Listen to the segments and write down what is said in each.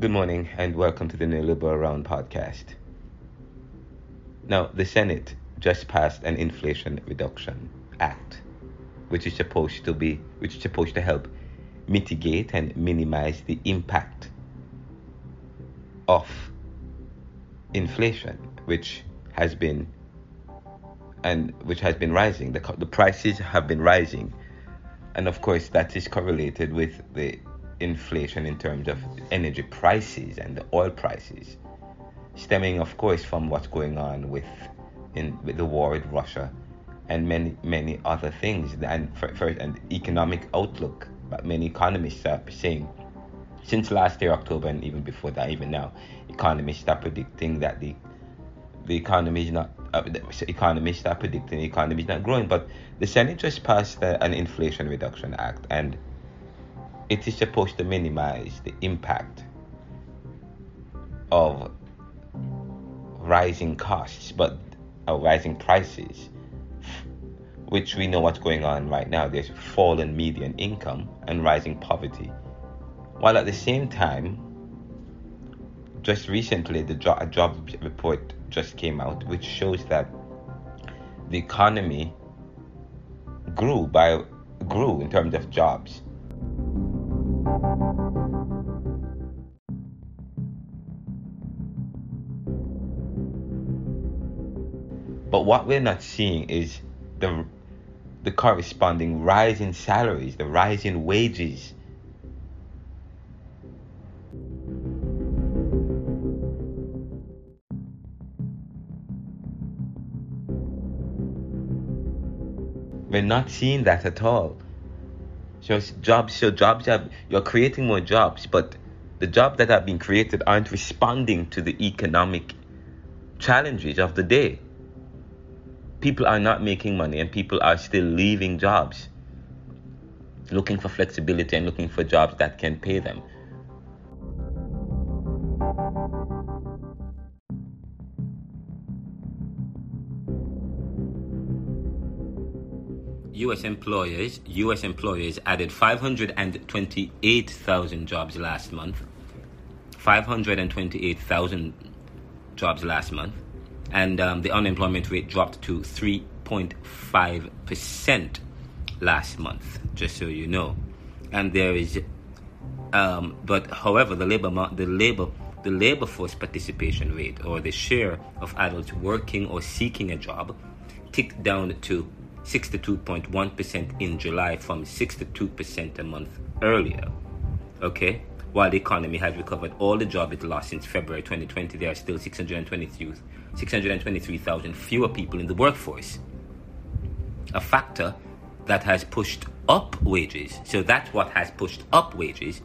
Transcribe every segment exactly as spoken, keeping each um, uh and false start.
Good morning and welcome to the Neoliberal Round podcast. Now, the Senate just passed an Inflation Reduction Act, which is supposed to be, which is supposed to help mitigate and minimize the impact of inflation, which has been and which has been rising. The the prices have been rising, and of course that is correlated with the inflation in terms of energy prices and the oil prices, stemming of course from what's going on with in with the war with Russia and many many other things, and first and economic outlook. But many economists are saying since last year October, and even before that, even now, economists are predicting that the the economy is not uh, economists are predicting the economy is not growing. But the Senate just passed uh, an Inflation Reduction Act, and it is supposed to minimize the impact of rising costs, but uh, rising prices, which we know what's going on right now. There's fallen median income and rising poverty. While at the same time, just recently, the job, a job report just came out, which shows that the economy grew by grew in terms of jobs. But what we're not seeing is the the corresponding rise in salaries, the rise in wages. We're not seeing that at all. So jobs, so jobs have, you're creating more jobs, but the jobs that have been created aren't responding to the economic challenges of the day. People are not making money, and people are still leaving jobs, looking for flexibility and looking for jobs that can pay them. U S employers, U S employers added five hundred twenty-eight thousand jobs last month, five hundred twenty-eight thousand jobs last month, and um, the unemployment rate dropped to three point five percent last month, just so you know. And there is, um, but however, the labor, the labor, the labor force participation rate, or the share of adults working or seeking a job, ticked down to sixty-two point one percent in July from sixty-two percent a month earlier, okay? While the economy has recovered all the jobs it lost since February twenty twenty, there are still six hundred twenty-three thousand fewer people in the workforce, a factor that has pushed up wages. So that's what has pushed up wages,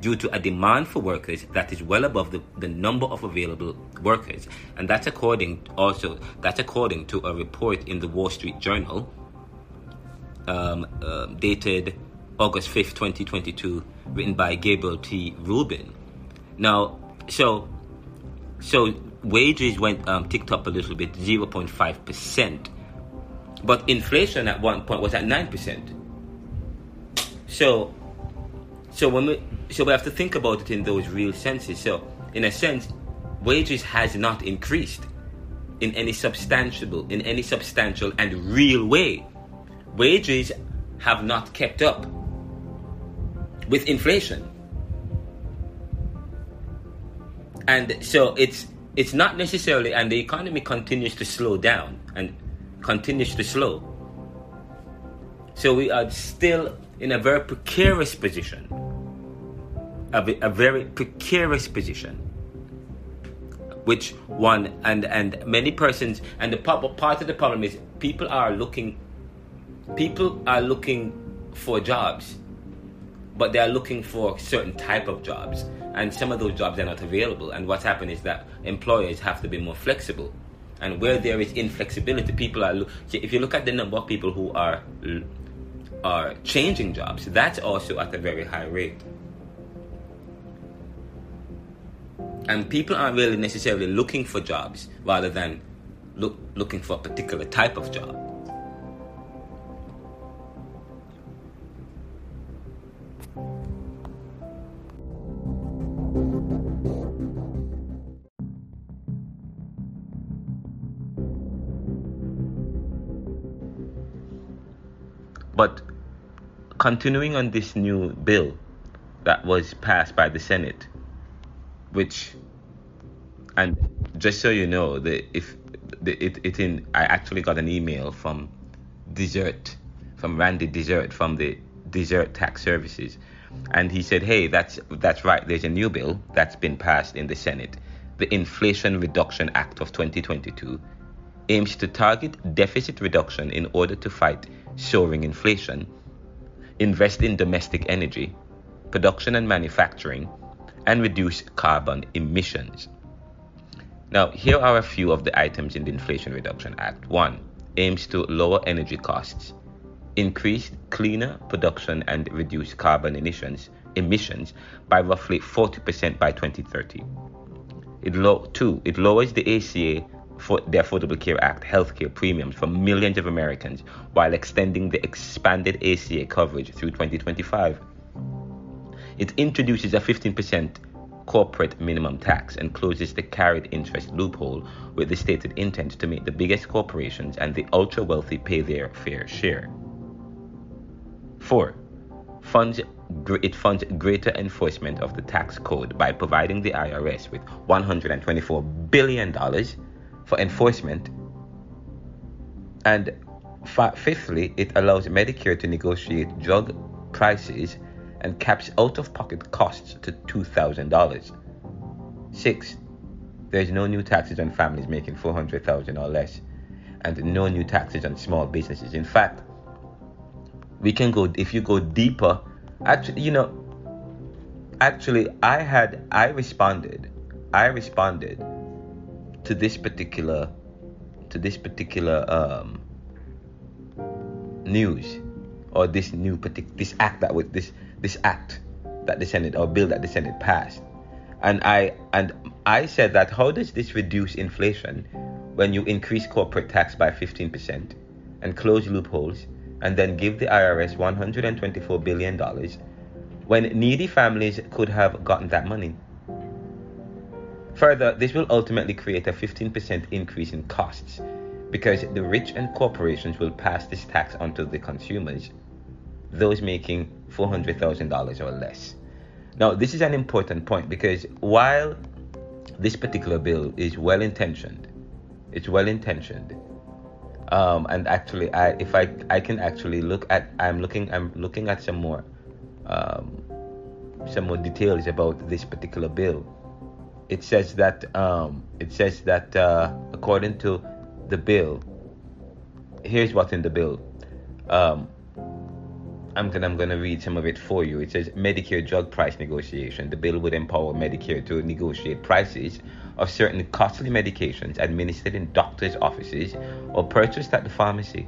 due to a demand for workers that is well above the, the number of available workers. And that's according also that's according to a report in the Wall Street Journal um, uh, dated August fifth, twenty twenty-two, written by Gabriel T. Rubin. Now, so so wages went um, ticked up a little bit, zero point five percent. But inflation at one point was at nine percent. So so when we So we have to think about it in those real senses. So, in a sense, wages has not increased in any substantial, in any substantial and real way. Wages have not kept up with inflation, and so it's it's not necessarily. And the economy continues to slow down and continues to slow. So we are still in a very precarious position. A, a very precarious position, which one and and many persons and the part, part of the problem is people are looking people are looking for jobs, but they are looking for certain type of jobs, and some of those jobs are not available. And what's happened is that employers have to be more flexible, and where there is inflexibility, people are if you look at the number of people who are are changing jobs, that's also at a very high rate. And people aren't really necessarily looking for jobs rather than look, looking for a particular type of job. continuing on this new bill that was passed by the Senate, which, and just so you know, the if the, it it in I actually got an email from Desert, from Randy Desert from the Desert Tax Services, and he said, hey, that's that's right. There's a new bill that's been passed in the Senate. The Inflation Reduction Act of twenty twenty-two aims to target deficit reduction in order to fight soaring inflation, invest in domestic energy, production and manufacturing, and reduce carbon emissions. Now, here are a few of the items in the Inflation Reduction Act. One, aims to lower energy costs, increase cleaner production and reduce carbon emissions, emissions by roughly forty percent by twenty thirty. It lo- two, it lowers the A C A for the Affordable Care Act healthcare premiums for millions of Americans while extending the expanded A C A coverage through twenty twenty-five. It introduces a fifteen percent corporate minimum tax and closes the carried interest loophole with the stated intent to make the biggest corporations and the ultra-wealthy pay their fair share. Four, funds it funds greater enforcement of the tax code by providing the I R S with one hundred twenty-four billion dollars for enforcement. And fifthly, it allows Medicare to negotiate drug prices and caps out-of-pocket costs to two thousand dollars. Six, there's no new taxes on families making four hundred thousand dollars or less, and no new taxes on small businesses. In fact, we can go, if you go deeper, actually, you know, actually, I had, I responded, I responded to this particular, to this particular um, news, or this new, partic- this act that was, this, this act that the Senate, or bill that the Senate passed. And I, and I said that, how does this reduce inflation when you increase corporate tax by fifteen percent and close loopholes and then give the I R S one hundred twenty-four billion dollars when needy families could have gotten that money? Further, this will ultimately create a fifteen percent increase in costs because the rich and corporations will pass this tax onto the consumers, those making four hundred thousand dollars or less. Now, this is an important point because while this particular bill is well-intentioned, it's well-intentioned, Um, and actually, I if I I can actually look at I'm looking I'm looking at some more um, some more details about this particular bill. It says that um, it says that uh, according to the bill, here's what's in the bill. Um, I'm gonna I'm gonna read some of it for you. It says Medicare drug price negotiation. The bill would empower Medicare to negotiate prices of certain costly medications administered in doctors' offices or purchased at the pharmacy.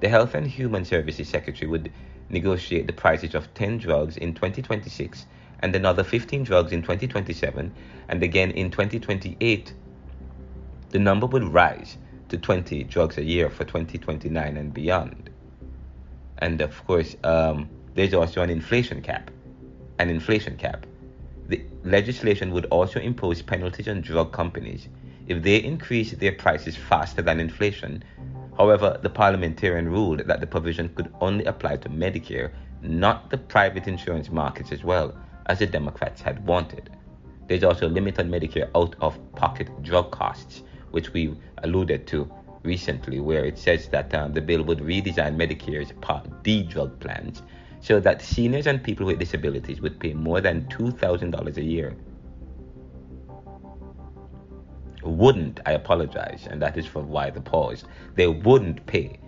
The Health and Human Services Secretary would negotiate the prices of ten drugs in twenty twenty-six and another fifteen drugs in twenty twenty-seven, and again in twenty twenty-eight. The number would rise to twenty drugs a year for twenty twenty-nine and beyond. And of course, um, there's also an inflation cap, an inflation cap. The legislation would also impose penalties on drug companies if they increase their prices faster than inflation. However, the parliamentarian ruled that the provision could only apply to Medicare, not the private insurance markets as well, as the Democrats had wanted. There's also a limit on Medicare out-of-pocket drug costs, which we alluded to recently, where it says that um, the bill would redesign Medicare's Part D drug plans so that seniors and people with disabilities would pay more than two thousand dollars a year. Wouldn't, I apologize, and that is for why the pause. They wouldn't pay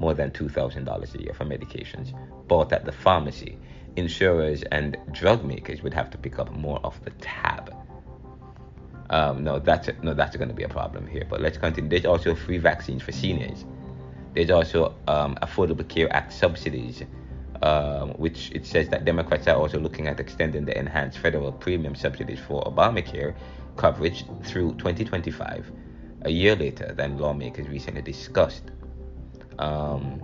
more than two thousand dollars a year for medications bought at the pharmacy. Insurers and drug makers would have to pick up more of the tab. Um, no, that's no, that's going to be a problem here, but let's continue. There's also free vaccines for seniors. There's also um, Affordable Care Act subsidies, Um, which it says that Democrats are also looking at extending the enhanced federal premium subsidies for Obamacare coverage through twenty twenty-five, a year later than lawmakers recently discussed. Um,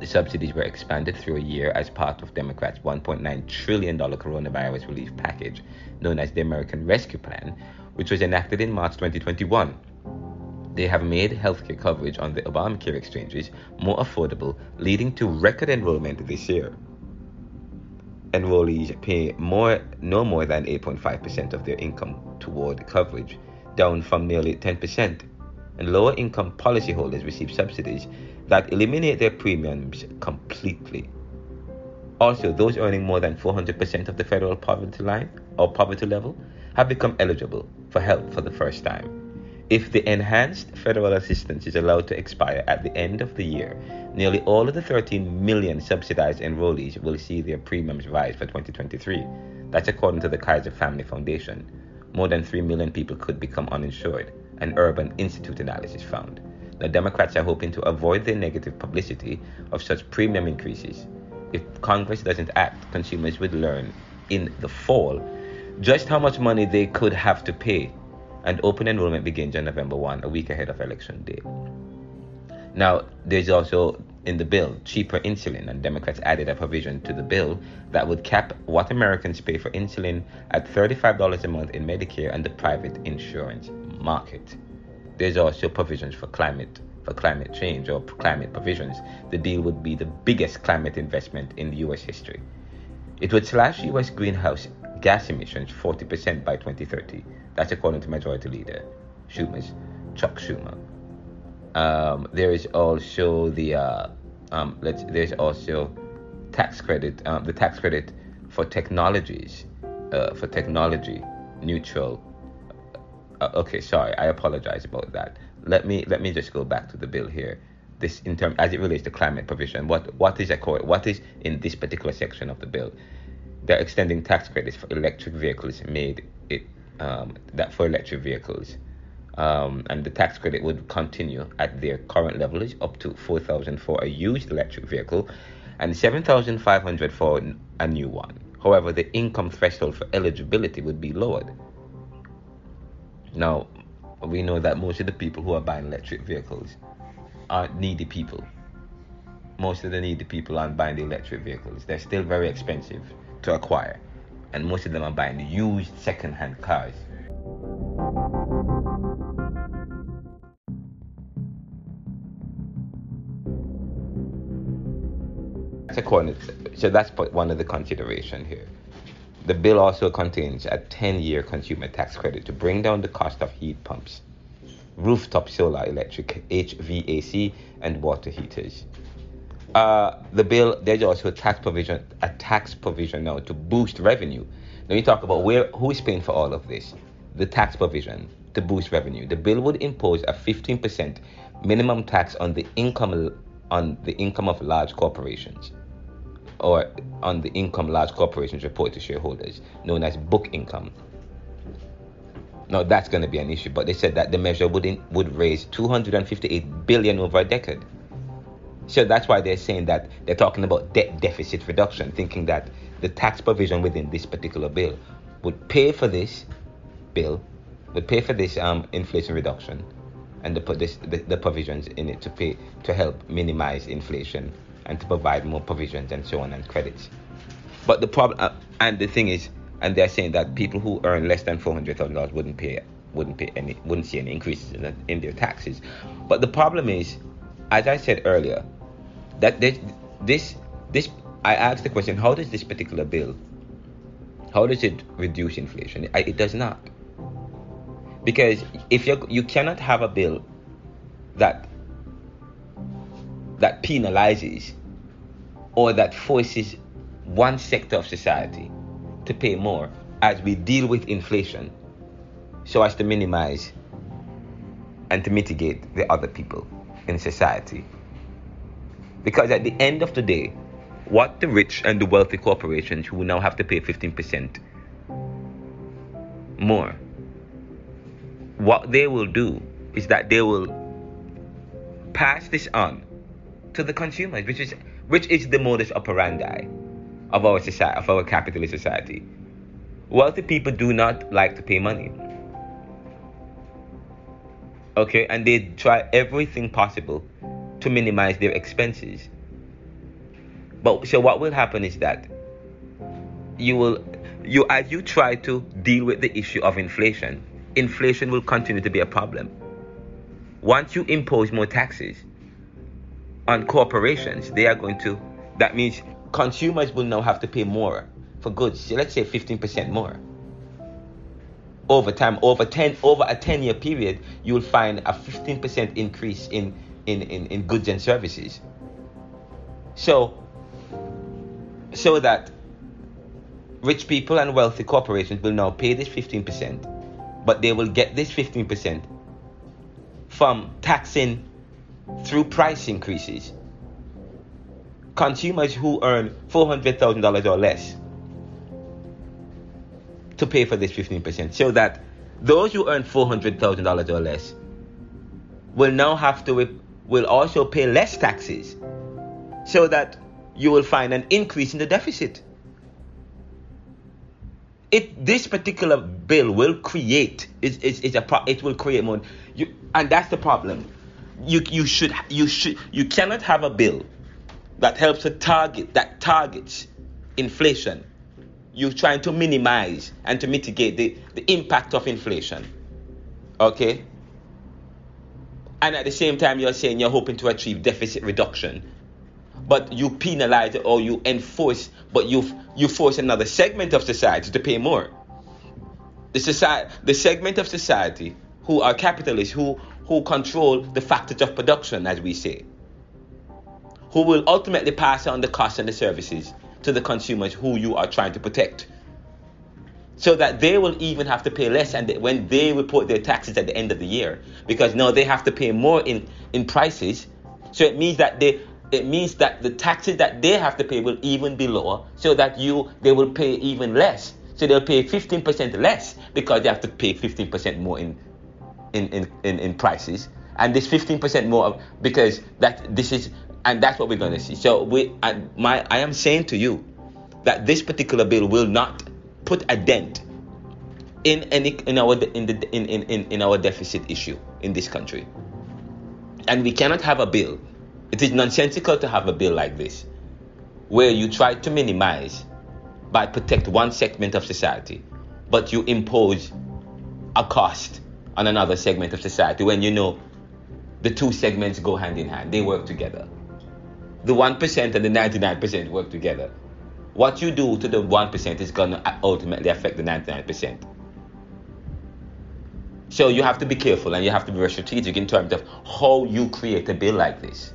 the subsidies were expanded through a year as part of Democrats' one point nine trillion dollars coronavirus relief package known as the American Rescue Plan, which was enacted in March twenty twenty-one. They have made healthcare coverage on the Obamacare exchanges more affordable, leading to record enrollment this year. enrollees pay more, no more than eight point five percent of their income toward coverage, down from nearly ten percent. And lower income policyholders receive subsidies that eliminate their premiums completely. Also, those earning more than four hundred percent of the federal poverty line or poverty level have become eligible for help for the first time. If the enhanced federal assistance is allowed to expire at the end of the year, nearly all of the thirteen million subsidized enrollees will see their premiums rise for twenty twenty-three. That's according to the Kaiser Family Foundation. More than three million people could become uninsured, an Urban Institute analysis found. Now, Democrats are hoping to avoid the negative publicity of such premium increases. If Congress doesn't act, consumers would learn in the fall just how much money they could have to pay. And open enrollment begins on November first, a week ahead of Election Day. Now, there's also in the bill cheaper insulin, and Democrats added a provision to the bill that would cap what Americans pay for insulin at thirty-five dollars a month in Medicare and the private insurance market. There's also provisions for climate for climate change or climate provisions. The deal would be the biggest climate investment in U S history. It would slash U S greenhouse gas emissions forty percent by twenty thirty. That's according to Majority Leader Schumer's, Chuck Schumer. Um, there is also the uh, um, let's, there's also tax credit, um, the tax credit for technologies, uh, for technology neutral. Uh, okay, sorry, I apologize about that. Let me let me just go back to the bill here. This in term as it relates to climate provision. What what is accord, what is in this particular section of the bill? They're extending tax credits for electric vehicles made it. Um, that for electric vehicles, um, and the tax credit would continue at their current level, is up to four thousand dollars for a used electric vehicle and seven thousand five hundred dollars for a new one. However, the income threshold for eligibility would be lowered. Now, we know that most of the people who are buying electric vehicles aren't needy people. Most of the needy people aren't buying the electric vehicles. They're still very expensive to acquire. And most of them are buying used second-hand cars. That's according to, so that's one of the considerations here. The bill also contains a ten-year consumer tax credit to bring down the cost of heat pumps, rooftop solar electric, H V A C, and water heaters. Uh, the bill, there's also a tax provision, a tax provision now to boost revenue. Now you talk about where, who is paying for all of this? The tax provision to boost revenue. The bill would impose a fifteen percent minimum tax on the income on the income of large corporations, or on the income large corporations report to shareholders, known as book income. Now that's going to be an issue, but they said that the measure would in, would raise two hundred fifty-eight billion dollars over a decade. So that's why they're saying that they're talking about debt deficit reduction, thinking that the tax provision within this particular bill would pay for this bill, would pay for this um, inflation reduction and the, this, the, the provisions in it to pay to help minimize inflation and to provide more provisions and so on and credits. But the problem uh, and the thing is, and they're saying that people who earn less than four hundred thousand dollars wouldn't pay, wouldn't pay any, wouldn't see any increases in, in their taxes. But the problem is, as I said earlier, that this, this, this, I asked the question, how does this particular bill, how does it reduce inflation? It, it does not. Because if you you cannot have a bill that that penalizes or that forces one sector of society to pay more as we deal with inflation so as to minimize and to mitigate the other people in society. Because at the end of the day, what the rich and the wealthy corporations who now have to pay fifteen percent more, what they will do is that they will pass this on to the consumers, which is which is the modus operandi of our society, of our capitalist society. Wealthy people do not like to pay money. Okay, and they try everything possible to minimize their expenses. But so what will happen is that you will, you as you try to deal with the issue of inflation, inflation will continue to be a problem. Once you impose more taxes on corporations, they are going to, that means consumers will now have to pay more for goods, let's say fifteen percent more. Over time, over ten, over a ten-year period, you will find a fifteen percent increase in, in, in, in goods and services. So, so that rich people and wealthy corporations will now pay this fifteen percent, but they will get this fifteen percent from taxing through price increases. Consumers who earn four hundred thousand dollars or less to pay for this fifteen percent, so that those who earn four hundred thousand dollars or less will now have to, will also pay less taxes, so that you will find an increase in the deficit. It, this particular bill will create, it, it, it's a pro, it will create more, you, and that's the problem. You you should you should you cannot have a bill that helps to target that targets inflation. You're trying to minimize and to mitigate the, the impact of inflation, okay? And at the same time, you're saying you're hoping to achieve deficit reduction, but you penalize or you enforce, but you you force another segment of society to pay more. The society, the segment of society who are capitalists, who, who control the factors of production, as we say, who will ultimately pass on the costs and the services to the consumers who you are trying to protect, so that they will even have to pay less, and they, when they report their taxes at the end of the year, because now they have to pay more in, in prices. So it means that they, it means that the taxes that they have to pay will even be lower, so that you, they will pay even less. So they'll pay fifteen percent less because they have to pay fifteen percent more in, in, in, in, in prices. And this fifteen percent more of, because that this is, and that's what we're going to see. So we, I, my, I am saying to you that this particular bill will not put a dent in any in our in the in, in, in our deficit issue in this country. And we cannot have a bill. It is nonsensical to have a bill like this, where you try to minimize by protect one segment of society, but you impose a cost on another segment of society when you know the two segments go hand in hand. They work together. The one percent and the ninety-nine percent work together. What you do to the one percent is going to ultimately affect the ninety-nine percent. So you have to be careful and you have to be very strategic in terms of how you create a bill like this.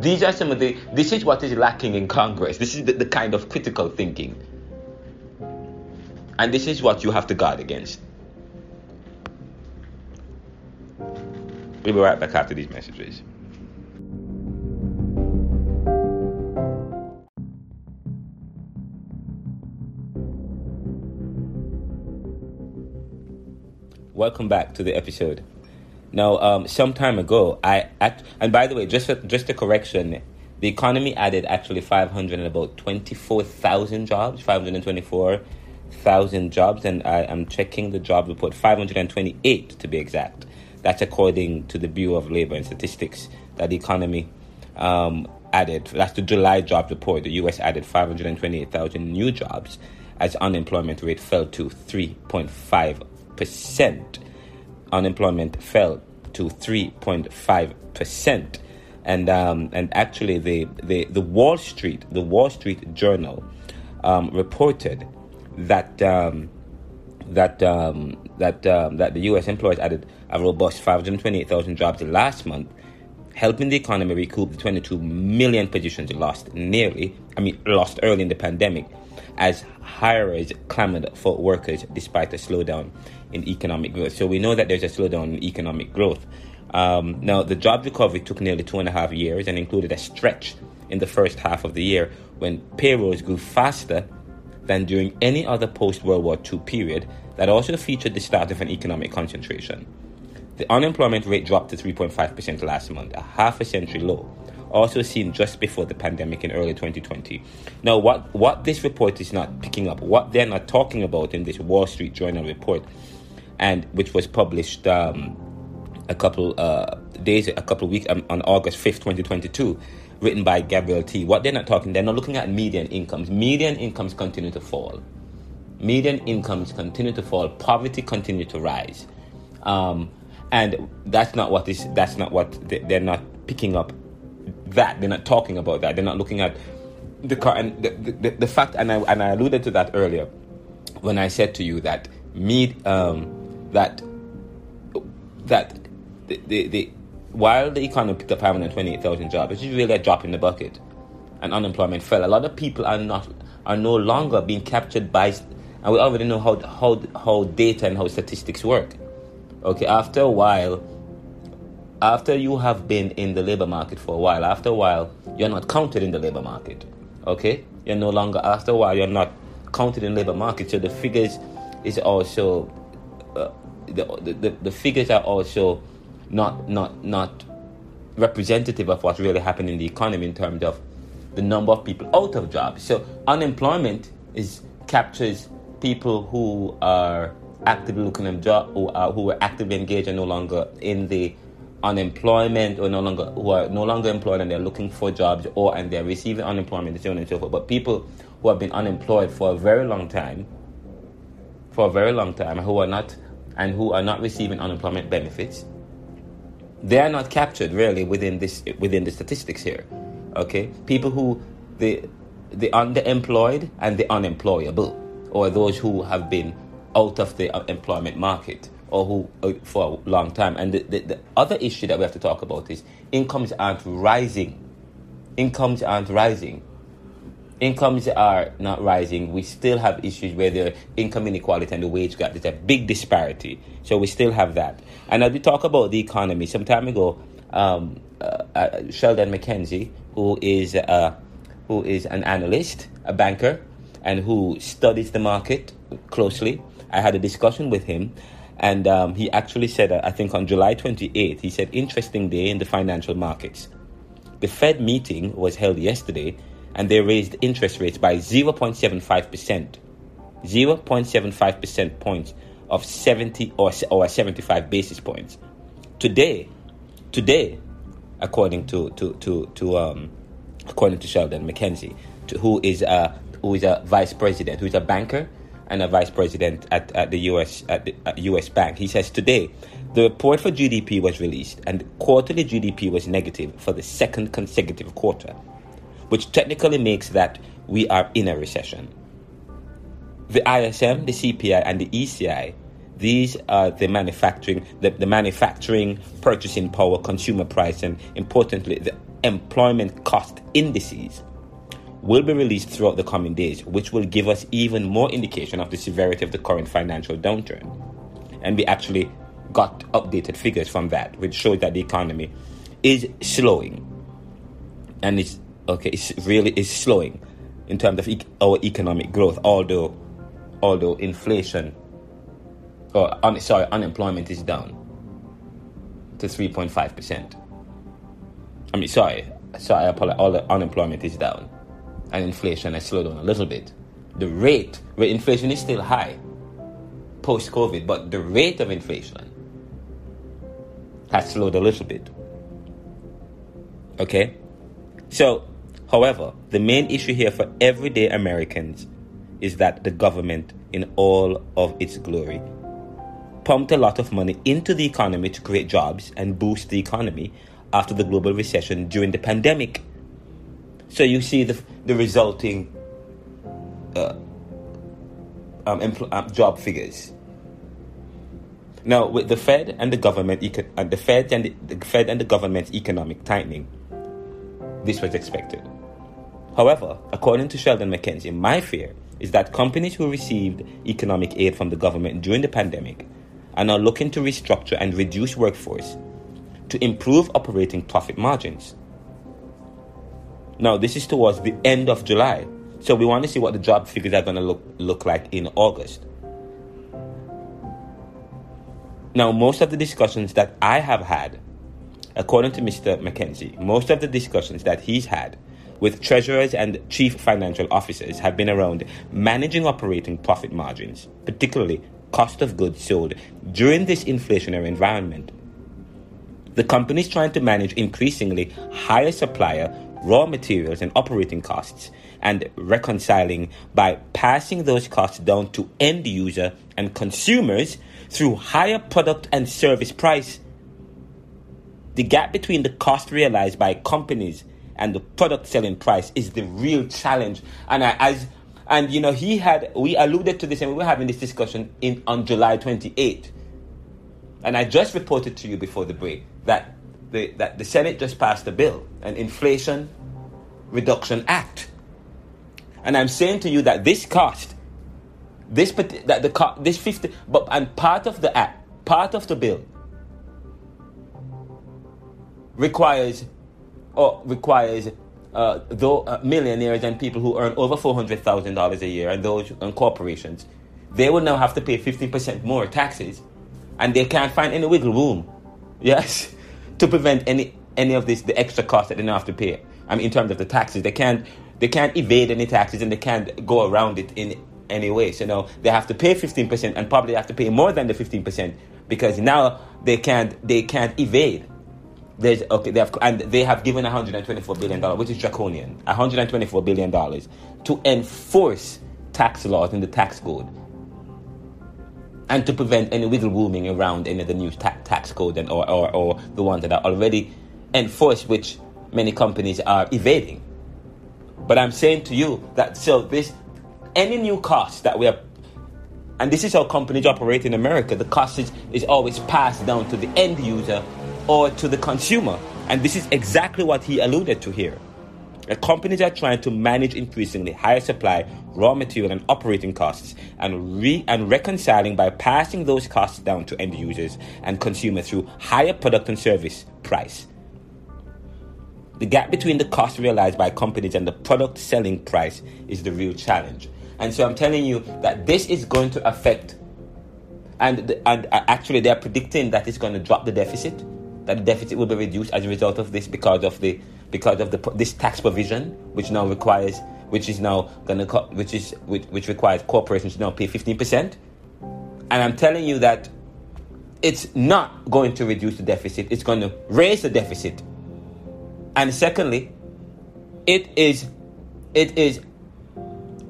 These are some of the, this is what is lacking in Congress. This is the, the kind of critical thinking. And this is what you have to guard against. We'll be right back after these messages. Welcome back to the episode. Now, um, some time ago, I act, and by the way, just for, just a correction, the economy added actually five hundred and about twenty-four thousand jobs, five hundred twenty-four thousand jobs, and I am checking the job report, five hundred twenty-eight to be exact. That's according to the Bureau of Labor and Statistics, that the economy um, added. That's the July job report. The U S added five hundred twenty-eight thousand new jobs as unemployment rate fell to three point five percent. Unemployment fell to three point five percent. And um, and actually, the, the, the Wall Street, the Wall Street Journal um, reported that um, that um, that um, that the U S employers added a robust five hundred twenty-eight thousand jobs last month, helping the economy recoup the twenty-two million positions lost nearly, I mean, lost early in the pandemic, as hirers clamored for workers despite a slowdown in economic growth. So we know that there's a slowdown in economic growth. Um, now, the job recovery took nearly two and a half years and included a stretch in the first half of the year when payrolls grew faster than during any other post-World War Two period that also featured the start of an economic concentration. The unemployment rate dropped to three point five percent last month, a half a century low, also seen just before the pandemic in early twenty twenty. Now, what, what this report is not picking up, what they're not talking about in this Wall Street Journal report, and which was published um, a couple uh, days, a couple of weeks, um, on August fifth, twenty twenty-two, written by Gabriel T. What they're not talking, they're not looking at median incomes. Median incomes continue to fall. Median incomes continue to fall. Poverty continue to rise, um, and that's not what is. That's not what they, they're not picking up. That they're not talking about that. They're not looking at the, the, the, the fact, and I, and I alluded to that earlier when I said to you that meat, um, that that the, the, the while the economy picked up five hundred twenty-eight thousand jobs, it's really a drop in the bucket, and unemployment fell. A lot of people are not are no longer being captured by, and we already know how how how data and how statistics work. Okay, after a while, after you have been in the labor market for a while, after a while, you're not counted in the labor market, okay? You're no longer, after a while, you're not counted in the labor market, so the figures is also, uh, the, the the figures are also not not not representative of what's really happening in the economy in terms of the number of people out of jobs. So unemployment is captures people who are actively looking at job, who are who are actively engaged and no longer in the unemployment, or no longer who are no longer employed and they're looking for jobs, or and they're receiving unemployment, so on and so forth. But people who have been unemployed for a very long time, for a very long time, who are not and who are not receiving unemployment benefits, they are not captured really within this within the statistics here. Okay, people who the the underemployed and the unemployable, or those who have been out of the employment market, or who for a long time. And the, the, the other issue that we have to talk about is incomes aren't rising. Incomes aren't rising. Incomes are not rising. We still have issues where the income inequality and the wage gap, there's a big disparity. So we still have that. And as we talk about the economy, some time ago, um, uh, uh, Sheldon McKenzie, who is uh, who is an analyst, a banker, and who studies the market closely, I had a discussion with him. And um, he actually said, uh, I think on July twenty-eighth, he said, interesting day in the financial markets. The Fed meeting was held yesterday, and they raised interest rates by zero point seven five percent. zero point seven five percent points of seventy or, or seventy-five basis points. Today, today, according to to to, to um, according to Sheldon McKenzie, to, who is a who is a vice president, who is a banker, and a vice president at, at the U S at the at U S Bank. He says today, the report for G D P was released, and quarterly G D P was negative for the second consecutive quarter, which technically makes that we are in a recession. The I S M, the C P I, and the E C I, these are the manufacturing, the, the manufacturing, purchasing power, consumer price, and importantly, the employment cost indices, will be released throughout the coming days, which will give us even more indication of the severity of the current financial downturn. And we actually got updated figures from that, which showed that the economy is slowing. And it's okay, it's really is slowing in terms of e- our economic growth, although although inflation or un- sorry, unemployment is down to three point five percent. I mean, sorry, sorry, I apologize. All the unemployment is down. And inflation has slowed down a little bit. The rate, inflation is still high post-COVID, but the rate of inflation has slowed a little bit. Okay? So, however, the main issue here for everyday Americans is that the government, in all of its glory, pumped a lot of money into the economy to create jobs and boost the economy after the global recession during the pandemic. So you see the the resulting uh, um, empl- uh, job figures. Now, with the Fed and the government, eco- and the Fed and the, the Fed and the government's economic tightening, this was expected. However, according to Sheldon McKenzie, my fear is that companies who received economic aid from the government during the pandemic are now looking to restructure and reduce workforce to improve operating profit margins. Now, this is towards the end of July, so we want to see what the job figures are going to look look like in August. Now, most of the discussions that I have had, according to Mister McKenzie, most of the discussions that he's had with treasurers and chief financial officers have been around managing operating profit margins, particularly cost of goods sold, during this inflationary environment. The companies trying to manage increasingly higher supplier raw materials and operating costs, and reconciling by passing those costs down to end user and consumers through higher product and service price. The gap between the cost realized by companies and the product selling price is the real challenge. And I, as and you know, he had we alluded to this, and we were having this discussion in on July twenty-eighth. And I just reported to you before the break that the that the Senate just passed a bill, an Inflation Reduction Act. And I'm saying to you that this cost, this that the cost, this fifty, but and part of the act, part of the bill requires or requires uh, though uh, millionaires and people who earn over four hundred thousand dollars a year and those and corporations, they will now have to pay fifteen percent more taxes. And they can't find any wiggle room, yes, to prevent any any of this, the extra cost that they now have to pay. I mean, in terms of the taxes, they can't they can't evade any taxes, and they can't go around it in any way. So now they have to pay fifteen percent, and probably have to pay more than the fifteen percent, because now they can't they can't evade. There's okay, they have and they have given one hundred twenty-four billion dollars, which is draconian, one hundred twenty-four billion dollars to enforce tax laws in the tax code, and to prevent any wiggle rooming around any of the new ta- tax code and or, or, or the ones that are already enforced, which many companies are evading. But I'm saying to you that so this, any new cost that we are, and this is how companies operate in America, the cost is, is always passed down to the end user or to the consumer. And this is exactly what he alluded to here. That companies are trying to manage increasingly higher supply, raw material, and operating costs, and re and reconciling by passing those costs down to end users and consumers through higher product and service price. The gap between the cost realized by companies and the product selling price is the real challenge. And so I'm telling you that this is going to affect, and and actually they are predicting that it's going to drop the deficit, that the deficit will be reduced as a result of this because of the. Because of the this tax provision, which now requires, which is now gonna, co- which is which, which requires corporations to now pay fifteen percent, and I'm telling you that it's not going to reduce the deficit; it's going to raise the deficit. And secondly, it is, it is,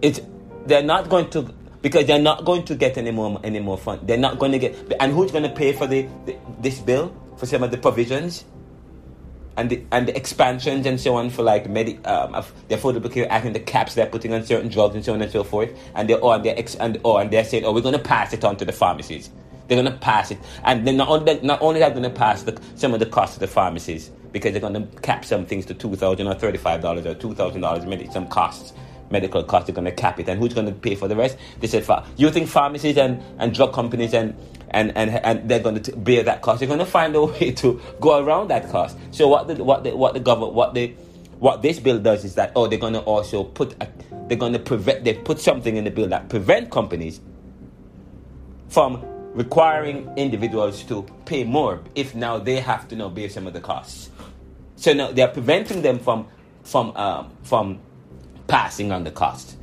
it's they're not going to because they're not going to get any more any more fund. They're not going to get, and who's going to pay for the, the this bill for some of the provisions? And the, and the expansions and so on for like medi, um, the Affordable Care Act and the caps they're putting on certain drugs and so on and so forth. And they're oh, and they're ex, and oh, and they're saying, oh, we're going to pass it on to the pharmacies. They're going to pass it, and then not only not only they're going to pass the, some of the costs to the pharmacies, because they're going to cap some things to two thousand or thirty five dollars or two thousand dollars. Some costs, medical costs, they're going to cap it. And who's going to pay for the rest? They said, you think pharmacies and, and drug companies and And, and and they're going to bear that cost. They're going to find a way to go around that cost. So what the what the what the government what the what this bill does is that oh they're going to also put a, they're going to prevent they put something in the bill that prevent companies from requiring individuals to pay more if now they have to now bear some of the costs. So now they're preventing them from from um, from passing on the cost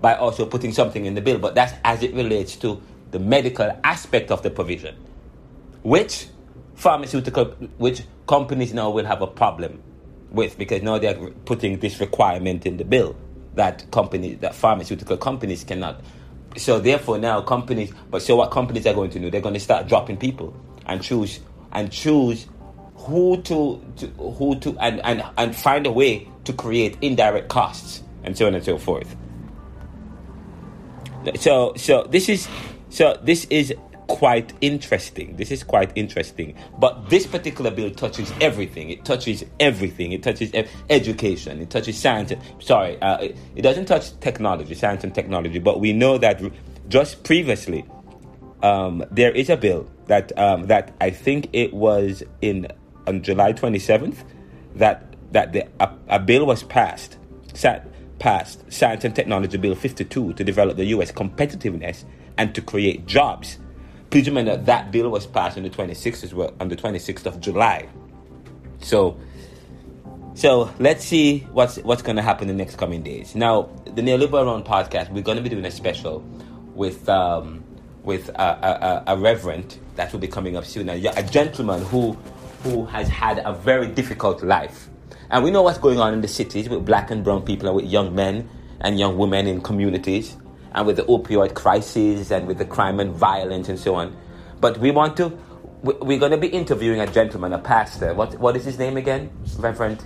by also putting something in the bill. But that's as it relates to the medical aspect of the provision, which pharmaceutical, which companies now will have a problem with, because now they're putting this requirement in the bill that companies, that pharmaceutical companies cannot. So therefore now companies, but so what companies are going to do? They're going to start dropping people and choose and choose who to, to who to and, and, and find a way to create indirect costs and so on and so forth. So so this is. So this is quite interesting. This is quite interesting. But this particular bill touches everything. It touches everything. It touches e- education. It touches science. Sorry, uh, it, it doesn't touch technology, science and technology. But we know that just previously, um, there is a bill that um, that I think it was in on July twenty-seventh that that the, a, a bill was passed, sat, passed Science and Technology Bill fifty-two to develop the U S competitiveness and to create jobs. Please remember that, that bill was passed on the twenty-sixth as well, on the twenty-sixth of July. So, so let's see what's what's going to happen in the next coming days. Now, the Neoliberal Round podcast, we're going to be doing a special with um, with a, a, a reverend that will be coming up soon, a, a gentleman who who has had a very difficult life, and we know what's going on in the cities with black and brown people and with young men and young women in communities, and with the opioid crisis and with the crime and violence and so on. But we want to, we're going to be interviewing a gentleman, a pastor. What What is his name again? Reverend?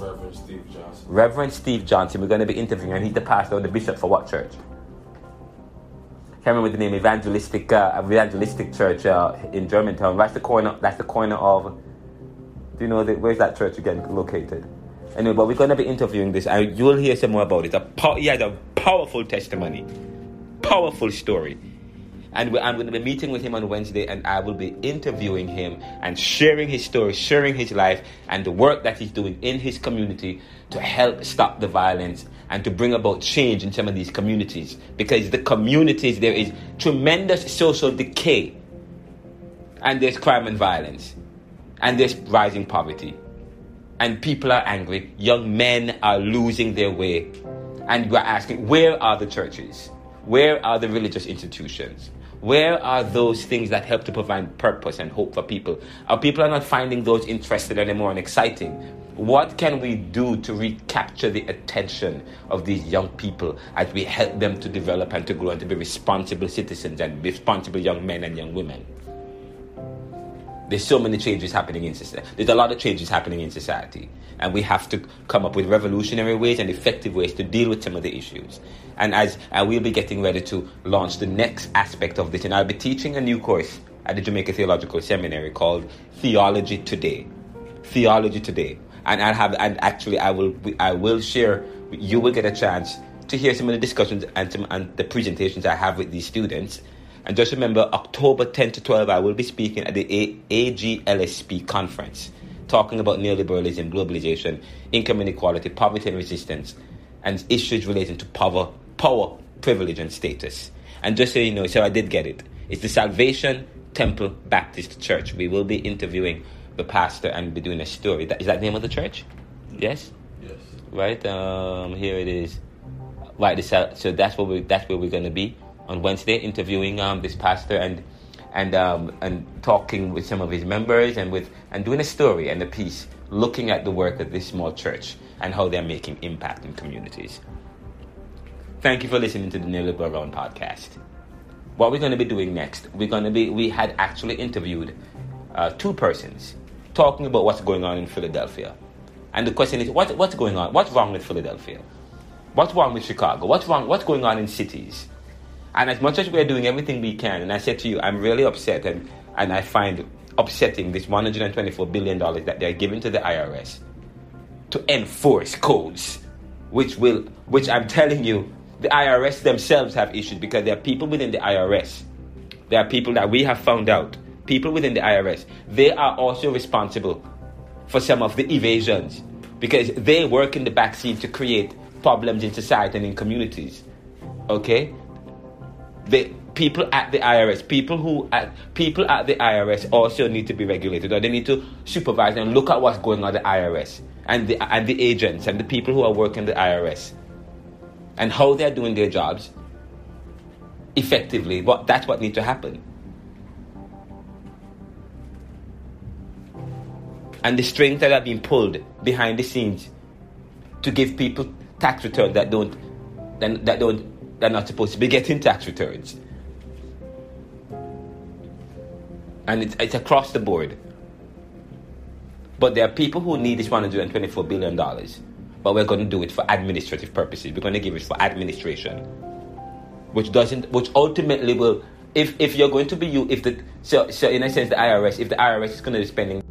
Reverend Steve Johnson. Reverend Steve Johnson. We're going to be interviewing him. He's the pastor or the bishop for what church? I can't remember the name. Evangelistic uh, Evangelistic Church uh, in Germantown. That's the corner. That's the corner of. Do you know the, where's that church again located? Anyway, but we're going to be interviewing this, and you will hear some more about it. A po- he has a powerful testimony, powerful story. And we, I'm going to be meeting with him on Wednesday, and I will be interviewing him and sharing his story, sharing his life, and the work that he's doing in his community to help stop the violence and to bring about change in some of these communities. Because the communities, there is tremendous social decay, and there's crime and violence, and there's rising poverty. And people are angry. Young men are losing their way. And we're asking, where are the churches? Where are the religious institutions? Where are those things that help to provide purpose and hope for people? Our people are not finding those interested anymore and exciting. What can we do to recapture the attention of these young people as we help them to develop and to grow and to be responsible citizens and responsible young men and young women? There's so many changes happening in society. There's a lot of changes happening in society. And we have to come up with revolutionary ways and effective ways to deal with some of the issues. And as and we'll be getting ready to launch the next aspect of this. And I'll be teaching a new course at the Jamaica Theological Seminary called Theology Today. Theology Today. And I'll have and actually I will I will share, you will get a chance to hear some of the discussions and some and the presentations I have with these students. And just remember, October tenth to twelfth, I will be speaking at the A- AGLSP conference, talking about neoliberalism, globalization, income inequality, poverty and resistance, and issues relating to power, power, privilege, and status. And just so you know, so I did get it. It's the Salvation Temple Baptist Church. We will be interviewing the pastor and be doing a story. Is that the name of the church? Yes? Yes. Right? Um, here it is. Right, so that's where, we, that's where we're going to be. On Wednesday, interviewing um, this pastor and and um, and talking with some of his members and with and doing a story and a piece, looking at the work of this small church and how they're making impact in communities. Thank you for listening to the Neoliberal Round podcast. What we're going to be doing next, we're going to be we had actually interviewed uh, two persons talking about what's going on in Philadelphia, and the question is what what's going on? What's wrong with Philadelphia? What's wrong with Chicago? What's wrong? What's going on in cities? And as much as we're doing everything we can, and I said to you, I'm really upset, and, and I find upsetting this one hundred twenty-four billion dollars that they're giving to the I R S to enforce codes, which will, which I'm telling you, the I R S themselves have issues because there are people within the I R S. There are people that we have found out, people within the I R S. They are also responsible for some of the evasions because they work in the backseat to create problems in society and in communities, okay? The people at the I R S, people who at people at the I R S also need to be regulated, or they need to supervise and look at what's going on at the I R S and the and the agents and the people who are working the I R S and how they're doing their jobs effectively. But that's what needs to happen. And the strings that are being pulled behind the scenes to give people tax returns that don't that, that don't. They're not supposed to be getting tax returns. And it's, it's across the board. But there are people who need this one hundred twenty-four billion dollars. But we're going to do it for administrative purposes. We're going to give it for administration. Which doesn't, which ultimately will, if, if you're going to be you, if the, so, so in a sense the I R S, if the I R S is going to be spending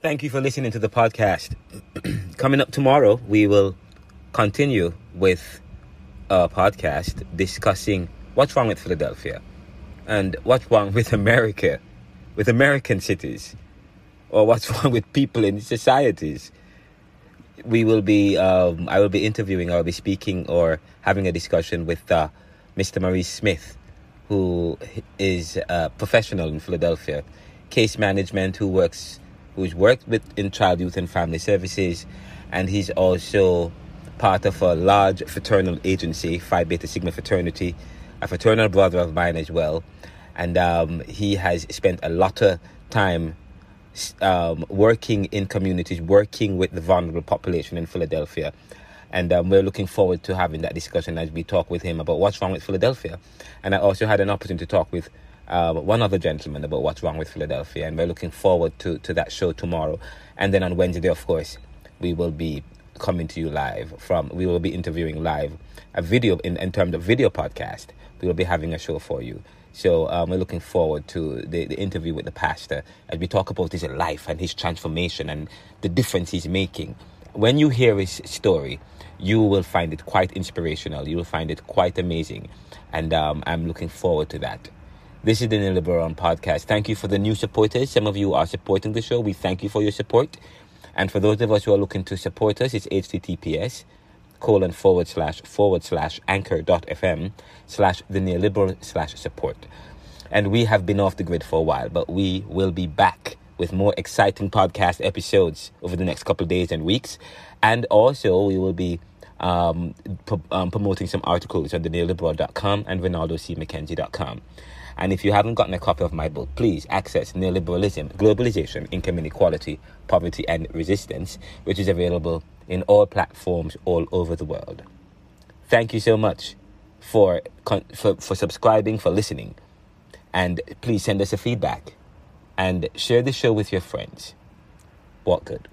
Thank you for listening to the podcast. Coming up tomorrow, we will continue with a podcast discussing what's wrong with Philadelphia and what's wrong with America, with American cities, or what's wrong with people in societies. We will be, um, I will be interviewing, I will be speaking or having a discussion with uh, Mister Maurice Smith, who is a professional in Philadelphia, case management, who works who's worked with in child, youth, and family services, and he's also part of a large fraternal agency, Phi Beta Sigma fraternity, a fraternal brother of mine as well, and um, he has spent a lot of time um, working in communities, working with the vulnerable population in Philadelphia, And um, we're looking forward to having that discussion as we talk with him about what's wrong with Philadelphia. And I also had an opportunity to talk with uh, one other gentleman about what's wrong with Philadelphia. And we're looking forward to, to that show tomorrow. And then on Wednesday, of course, we will be coming to you live from, we will be interviewing live a video in, in terms of video podcast. We will be having a show for you. So um, we're looking forward to the, the interview with the pastor as we talk about his life and his transformation and the difference he's making. When you hear his story, you will find it quite inspirational. You will find it quite amazing. And um, I'm looking forward to that. This is the Neoliberon Podcast. Thank you for the new supporters. Some of you are supporting the show. We thank you for your support. And for those of us who are looking to support us, it's https colon forward slash forward slash anchor.fm slash the neoliberal slash support. And we have been off the grid for a while, but we will be back with more exciting podcast episodes over the next couple of days and weeks. And also we will be um, p- um, promoting some articles on the neoliberal dot com and Rinaldo C McKenzie dot com. And if you haven't gotten a copy of my book, please access Neoliberalism, Globalization, Income Inequality, Poverty and Resistance, which is available in all platforms all over the world. Thank you so much for, for, for subscribing, for listening. And please send us a feedback and share the show with your friends. Walk good.